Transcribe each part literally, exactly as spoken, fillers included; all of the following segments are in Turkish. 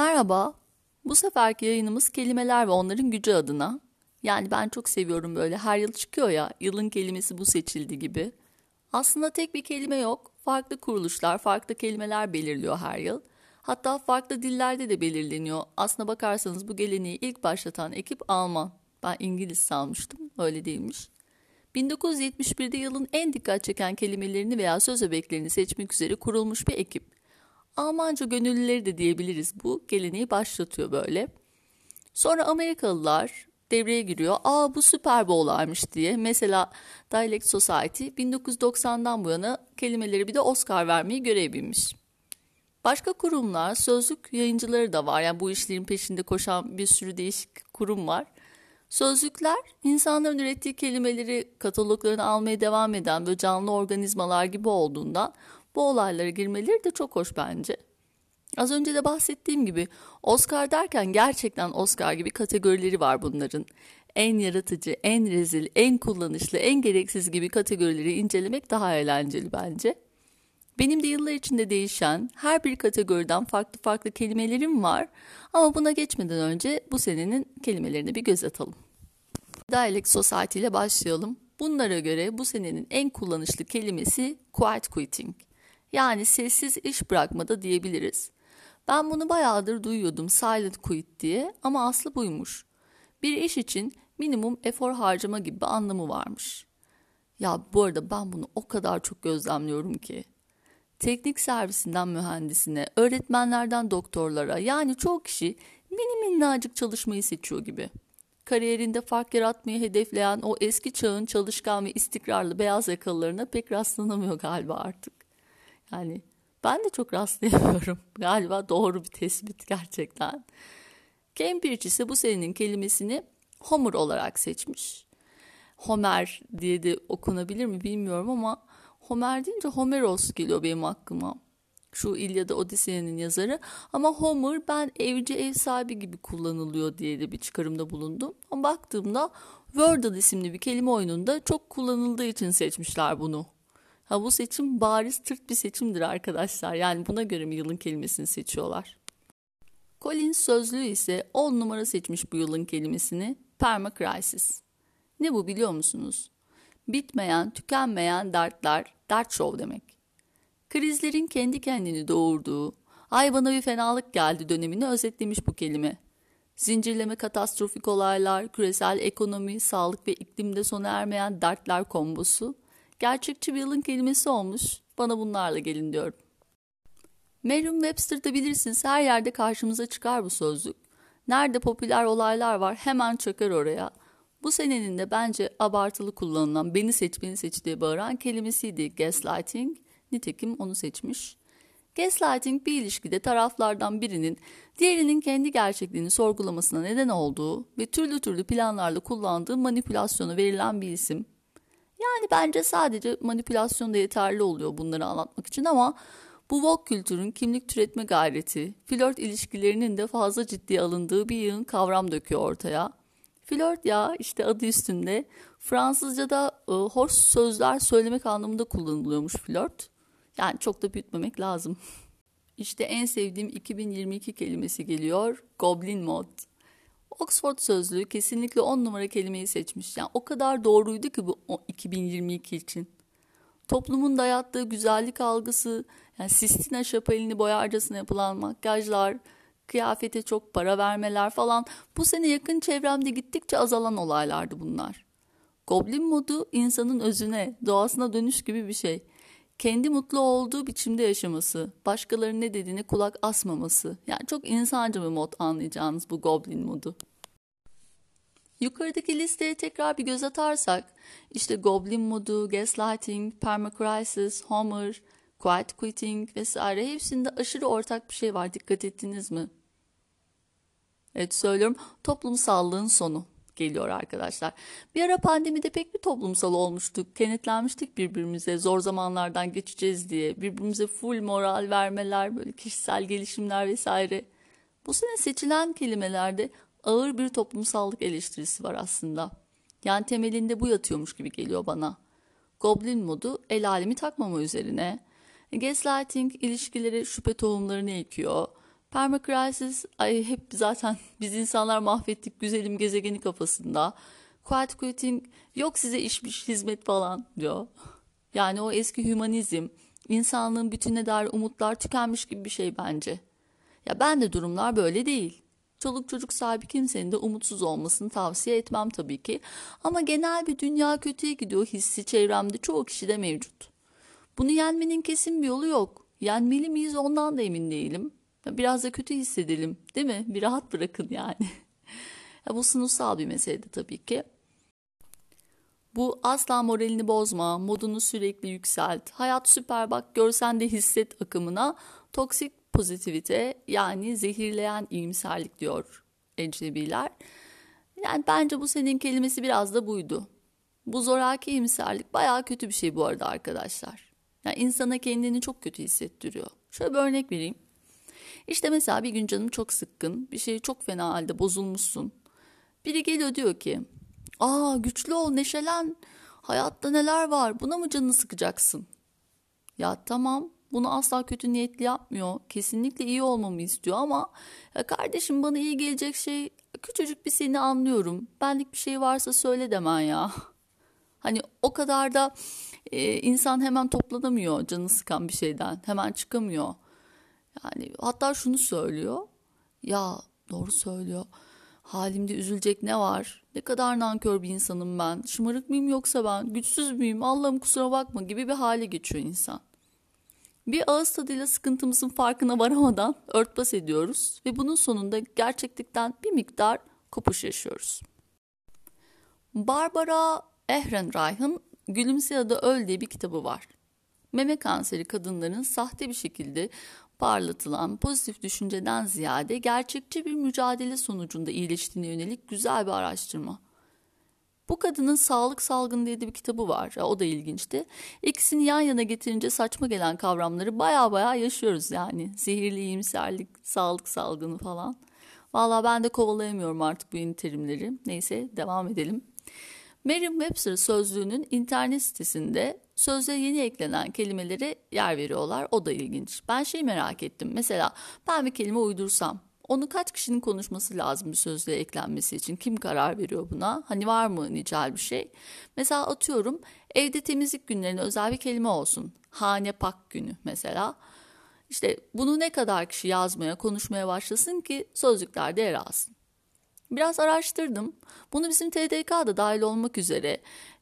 Merhaba, bu seferki yayınımız kelimeler ve onların gücü adına. Yani ben çok seviyorum böyle, her yıl çıkıyor ya, yılın kelimesi bu seçildi gibi. Aslında tek bir kelime yok, farklı kuruluşlar, farklı kelimeler belirliyor her yıl. Hatta farklı dillerde de belirleniyor. Aslına bakarsanız bu geleneği ilk başlatan ekip Alman. Ben İngiliz sanmıştım, öyle değilmiş. bin dokuz yüz yetmiş birde yılın en dikkat çeken kelimelerini veya söz öbeklerini seçmek üzere kurulmuş bir ekip. Almanca gönüllüleri de diyebiliriz, bu geleneği başlatıyor böyle. Sonra Amerikalılar devreye giriyor. Aa, bu süper bir olaymış diye. Mesela Dialect Society bin dokuz yüz doksandan bu yana kelimeleri bir de Oscar vermeyi görev bilmiş. Başka kurumlar, sözlük yayıncıları da var. Yani bu işlerin peşinde koşan bir sürü değişik kurum var. Sözlükler, insanların ürettiği kelimeleri kataloglarına almaya devam eden böyle canlı organizmalar gibi olduğundan bu olaylara girmeleri de çok hoş bence. Az önce de bahsettiğim gibi Oscar derken gerçekten Oscar gibi kategorileri var bunların. En yaratıcı, en rezil, en kullanışlı, en gereksiz gibi kategorileri incelemek daha eğlenceli bence. Benim de yıllar içinde değişen, her bir kategoriden farklı farklı kelimelerim var. Ama buna geçmeden önce bu senenin kelimelerine bir göz atalım. Dialect Society ile başlayalım. Bunlara göre bu senenin en kullanışlı kelimesi quiet quitting. Yani sessiz iş bırakmada diyebiliriz. Ben bunu bayağıdır duyuyordum, silent quit diye, ama aslı buymuş. Bir iş için minimum efor harcama gibi bir anlamı varmış. Ya bu arada ben bunu o kadar çok gözlemliyorum ki. Teknik servisinden mühendisine, öğretmenlerden doktorlara, yani çoğu kişi mini minnacık çalışmayı seçiyor gibi. Kariyerinde fark yaratmayı hedefleyen o eski çağın çalışkan ve istikrarlı beyaz yakalılarına pek rastlanamıyor galiba artık. Yani ben de çok rastlayamıyorum. Galiba doğru bir tespit gerçekten. Cambridge ise bu senenin kelimesini Homer olarak seçmiş. Homer diye de okunabilir mi bilmiyorum ama Homer deyince Homeros geliyor benim aklıma. Şu İlyada Odise'nin yazarı. Ama Homer ben evci ev sahibi gibi kullanılıyor diye de bir çıkarımda bulundum. Ama baktığımda Wordle isimli bir kelime oyununda çok kullanıldığı için seçmişler bunu. Ha, bu seçim bariz tırt bir seçimdir arkadaşlar. Yani buna göre mi yılın kelimesini seçiyorlar? Collins sözlüğü ise on numara seçmiş bu yılın kelimesini. Permacrisis. Ne bu biliyor musunuz? Bitmeyen, tükenmeyen dertler, dert şov demek. Krizlerin kendi kendini doğurduğu, ay bana bir fenalık geldi dönemini özetlemiş bu kelime. Zincirleme katastrofik olaylar, küresel ekonomi, sağlık ve iklimde sona ermeyen dertler kombosu. Gerçekçi bir yılın kelimesi olmuş. Bana bunlarla gelin diyorum. Merriam-Webster'da bilirsiniz, her yerde karşımıza çıkar bu sözlük. Nerede popüler olaylar var hemen çöker oraya. Bu senenin de bence abartılı kullanılan beni seç beni seç diye bağıran kelimesiydi gaslighting. Nitekim onu seçmiş. Gaslighting bir ilişkide taraflardan birinin diğerinin kendi gerçekliğini sorgulamasına neden olduğu ve türlü türlü planlarla kullandığı manipülasyona verilen bir isim. Yani bence sadece manipülasyon da yeterli oluyor bunları anlatmak için ama bu woke kültürün kimlik türetme gayreti, flört ilişkilerinin de fazla ciddiye alındığı bir yığın kavram döküyor ortaya. Flört ya işte adı üstünde, Fransızca'da e, hoş sözler söylemek anlamında kullanılıyormuş flört. Yani çok da büyütmemek lazım. İşte en sevdiğim iki bin yirmi iki kelimesi geliyor, goblin mode. Oxford sözlüğü kesinlikle on numara kelimeyi seçmiş. Yani o kadar doğruydu ki bu iki bin yirmi iki için. Toplumun dayattığı güzellik algısı, yani Sistina Şapeli'ni boyarcasına yapılan makyajlar, kıyafete çok para vermeler falan. Bu sene yakın çevremde gittikçe azalan olaylardı bunlar. Goblin modu insanın özüne, doğasına dönüş gibi bir şey. Kendi mutlu olduğu biçimde yaşaması, başkalarının ne dediğine kulak asmaması. Yani çok insancı bir mod anlayacağınız bu goblin modu. Yukarıdaki listeye tekrar bir göz atarsak, işte goblin modu, gaslighting, permacrisis, Homer, quiet quitting vesaire hepsinde aşırı ortak bir şey var. Dikkat ettiniz mi? Evet söylüyorum, toplumsallığın sonu geliyor arkadaşlar. Bir ara pandemide pek bir toplumsal olmuştuk. Kenetlenmiştik birbirimize, zor zamanlardan geçeceğiz diye. Birbirimize full moral vermeler, böyle kişisel gelişimler vesaire. Bu sene seçilen kelimelerde ağır bir toplumsallık eleştirisi var aslında. Yani temelinde bu yatıyormuş gibi geliyor bana. Goblin modu el alemi takmama üzerine. Gaslighting ilişkileri şüphe tohumlarını ekiyor. Permacrisis, ay hep zaten biz insanlar mahvettik güzelim gezegeni kafasında. Quiet quitting, yok size işmiş hizmet falan diyor. Yani o eski hümanizm, insanlığın bütüne dair umutlar tükenmiş gibi bir şey bence. Ya ben de durumlar böyle değil. Çoluk çocuk sahibi kimsenin de umutsuz olmasını tavsiye etmem tabii ki. Ama genel bir dünya kötüye gidiyor hissi çevremde çoğu kişide mevcut. Bunu yenmenin kesin bir yolu yok. Yenmeli miyiz ondan da emin değilim. Biraz da kötü hissedelim, değil mi? Bir rahat bırakın yani. Ya bu sınıfsal bir meselede tabii ki. Bu asla moralini bozma, modunu sürekli yükselt, hayat süper bak görsen de hisset akımına toksik pozitivite yani zehirleyen iyimserlik diyor ecnebiler. Yani bence bu senin kelimesi biraz da buydu. Bu zoraki iyimserlik bayağı kötü bir şey bu arada arkadaşlar. Yani insana kendini çok kötü hissettiriyor. Şöyle bir örnek vereyim. İşte mesela bir gün canım çok sıkkın, bir şey çok fena halde bozulmuşsun. Biri geliyor diyor ki, aa güçlü ol, neşelen, hayatta neler var, buna mı canını sıkacaksın? Ya tamam, bunu asla kötü niyetli yapmıyor, kesinlikle iyi olmamı istiyor ama kardeşim bana iyi gelecek şey, küçücük bir seni anlıyorum, benlik bir şey varsa söyle demen ya. Hani o kadar da e, insan hemen toplanamıyor canını sıkan bir şeyden, hemen çıkamıyor. Yani hatta şunu söylüyor, ya doğru söylüyor, halimde üzülecek ne var, ne kadar nankör bir insanım ben, şımarık mıyım yoksa ben, güçsüz müyüm, Allah'ım kusura bakma gibi bir hale geçiyor insan. Bir ağız tadıyla sıkıntımızın farkına varamadan örtbas ediyoruz ve bunun sonunda gerçeklikten bir miktar kopuş yaşıyoruz. Barbara Ehrenreich'ın Gülümse Ya Da Öl diye bir kitabı var. Meme kanseri kadınların sahte bir şekilde parlatılan pozitif düşünceden ziyade gerçekçi bir mücadele sonucunda iyileştiğine yönelik güzel bir araştırma. Bu kadının Sağlık Salgını diye bir kitabı var. O da ilginçti. İkisini yan yana getirince saçma gelen kavramları baya baya yaşıyoruz yani. Zehirli iyimserlik, sağlık salgını falan. Valla ben de kovalayamıyorum artık bu yeni terimleri. Neyse devam edelim. Merriam-Webster sözlüğünün internet sitesinde sözlüğe yeni eklenen kelimelere yer veriyorlar. O da ilginç. Ben şeyi merak ettim. Mesela ben bir kelime uydursam onu kaç kişinin konuşması lazım bir sözlüğe eklenmesi için? Kim karar veriyor buna? Hani var mı nicel bir şey? Mesela atıyorum evde temizlik günlerine özel bir kelime olsun. Hane pak günü mesela. İşte bunu ne kadar kişi yazmaya, konuşmaya başlasın ki sözlüklerde yer alsın? Biraz araştırdım. Bunu bizim T D K'da dahil olmak üzere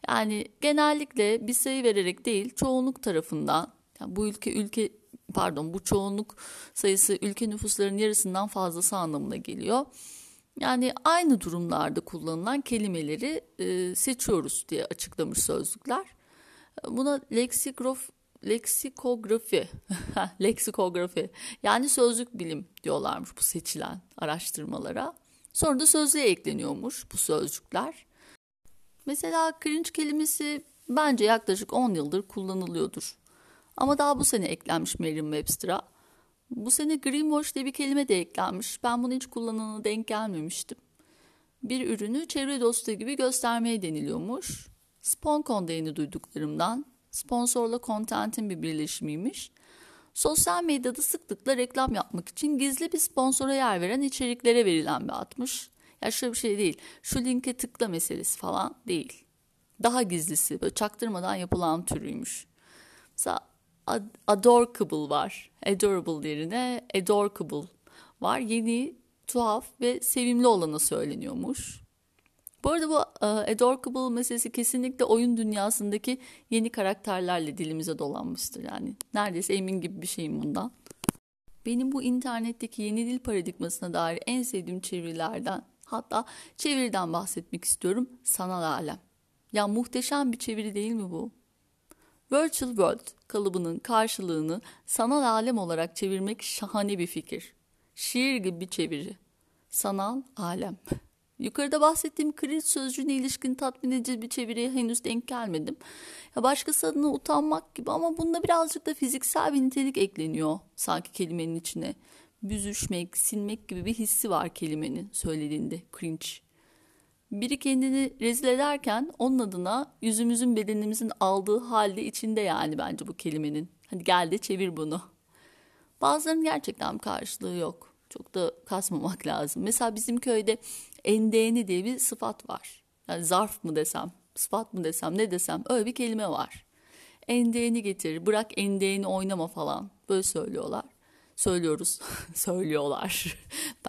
yani genellikle bir sayı vererek değil çoğunluk tarafından yani bu ülke ülke pardon bu çoğunluk sayısı ülke nüfuslarının yarısından fazlası anlamına geliyor. Yani aynı durumlarda kullanılan kelimeleri e, seçiyoruz diye açıklamış sözlükler. Buna leksikografi leksikografi leksikografi yani sözlük bilim diyorlarmış bu seçilen araştırmalara. Sonra da sözlüğe ekleniyormuş bu sözcükler. Mesela cringe kelimesi bence yaklaşık on yıldır kullanılıyordur. Ama daha bu sene eklenmiş Merriam-Webster'a. Bu sene greenwash diye bir kelime de eklenmiş. Ben bunu hiç kullanana denk gelmemiştim. Bir ürünü çevre dostu gibi göstermeye deniliyormuş. Sponcon'da yeni duyduklarımdan. Sponsorla content'in bir birleşimiymiş. Sosyal medyada sıklıkla reklam yapmak için gizli bir sponsora yer veren içeriklere verilen bir atmış. Ya şöyle bir şey değil, şu linke tıkla meselesi falan değil. Daha gizlisi, böyle çaktırmadan yapılan türüymüş. Mesela ad- adorable var, adorable yerine adorable var. Yeni, tuhaf ve sevimli olana söyleniyormuş. Bu arada bu adorable meselesi kesinlikle oyun dünyasındaki yeni karakterlerle dilimize dolanmıştır. Yani neredeyse emin gibi bir şeyim bundan. Benim bu internetteki yeni dil paradigmasına dair en sevdiğim çevirilerden, hatta çeviriden bahsetmek istiyorum. Sanal alem. Ya muhteşem bir çeviri değil mi bu? Virtual world kalıbının karşılığını sanal alem olarak çevirmek şahane bir fikir. Şiir gibi bir çeviri. Sanal alem. Yukarıda bahsettiğim cringe sözcüğüne ilişkin tatmin edici bir çeviriye henüz denk gelmedim. Ya başkası adına utanmak gibi ama bunda birazcık da fiziksel bir nitelik ekleniyor sanki kelimenin içine. Büzüşmek, silmek gibi bir hissi var kelimenin söylediğinde cringe. Biri kendini rezil ederken onun adına yüzümüzün bedenimizin aldığı halde içinde yani bence bu kelimenin. Hadi gel de çevir bunu. Bazılarının gerçekten karşılığı yok. Çok da kasmamak lazım. Mesela bizim köyde endeni diye bir sıfat var. Yani zarf mı desem, sıfat mı desem, ne desem öyle bir kelime var. Endeni getirir, bırak endeni oynama falan. Böyle söylüyorlar. Söylüyoruz, söylüyorlar.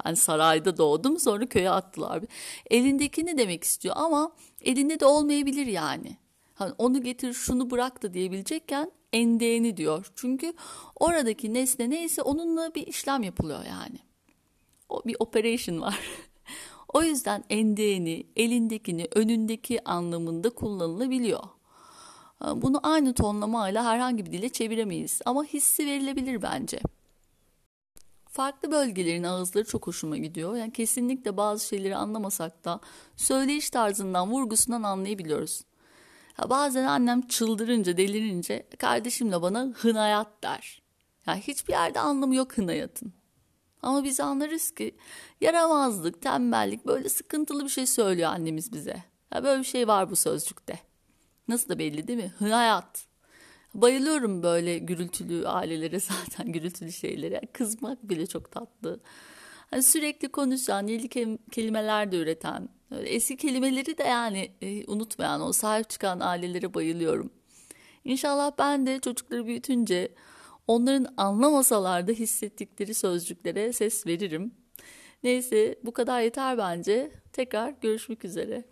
Ben sarayda doğdum, sonra köye attılar. Elindekini demek istiyor ama elinde de olmayabilir yani. Hani onu getir, şunu bırak da diyebilecekken endeni diyor. Çünkü oradaki nesne neyse onunla bir işlem yapılıyor yani. O bir operation var. O yüzden endeni, elindekini, önündeki anlamında kullanılabiliyor. Bunu aynı tonlamayla herhangi bir dile çeviremeyiz ama hissi verilebilir bence. Farklı bölgelerin ağızları çok hoşuma gidiyor. Yani kesinlikle bazı şeyleri anlamasak da söyleyiş tarzından, vurgusundan anlayabiliyoruz. Ya bazen annem çıldırınca, delirince kardeşimle bana hınayat der. Yani hiçbir yerde anlamı yok hınayatın. Ama biz anlarız ki yaramazlık, tembellik, böyle sıkıntılı bir şey söylüyor annemiz bize. Ya böyle bir şey var bu sözcükte. Nasıl da belli değil mi? Hınayat. Bayılıyorum böyle gürültülü ailelere, zaten gürültülü şeylere. Kızmak bile çok tatlı. Hani sürekli konuşan, yeni kelimeler de üreten, öyle eski kelimeleri de yani e, unutmayan, o sahip çıkan ailelere bayılıyorum. İnşallah ben de çocukları büyütünce onların anlamasalar da hissettikleri sözcüklere ses veririm. Neyse, bu kadar yeter bence. Tekrar görüşmek üzere.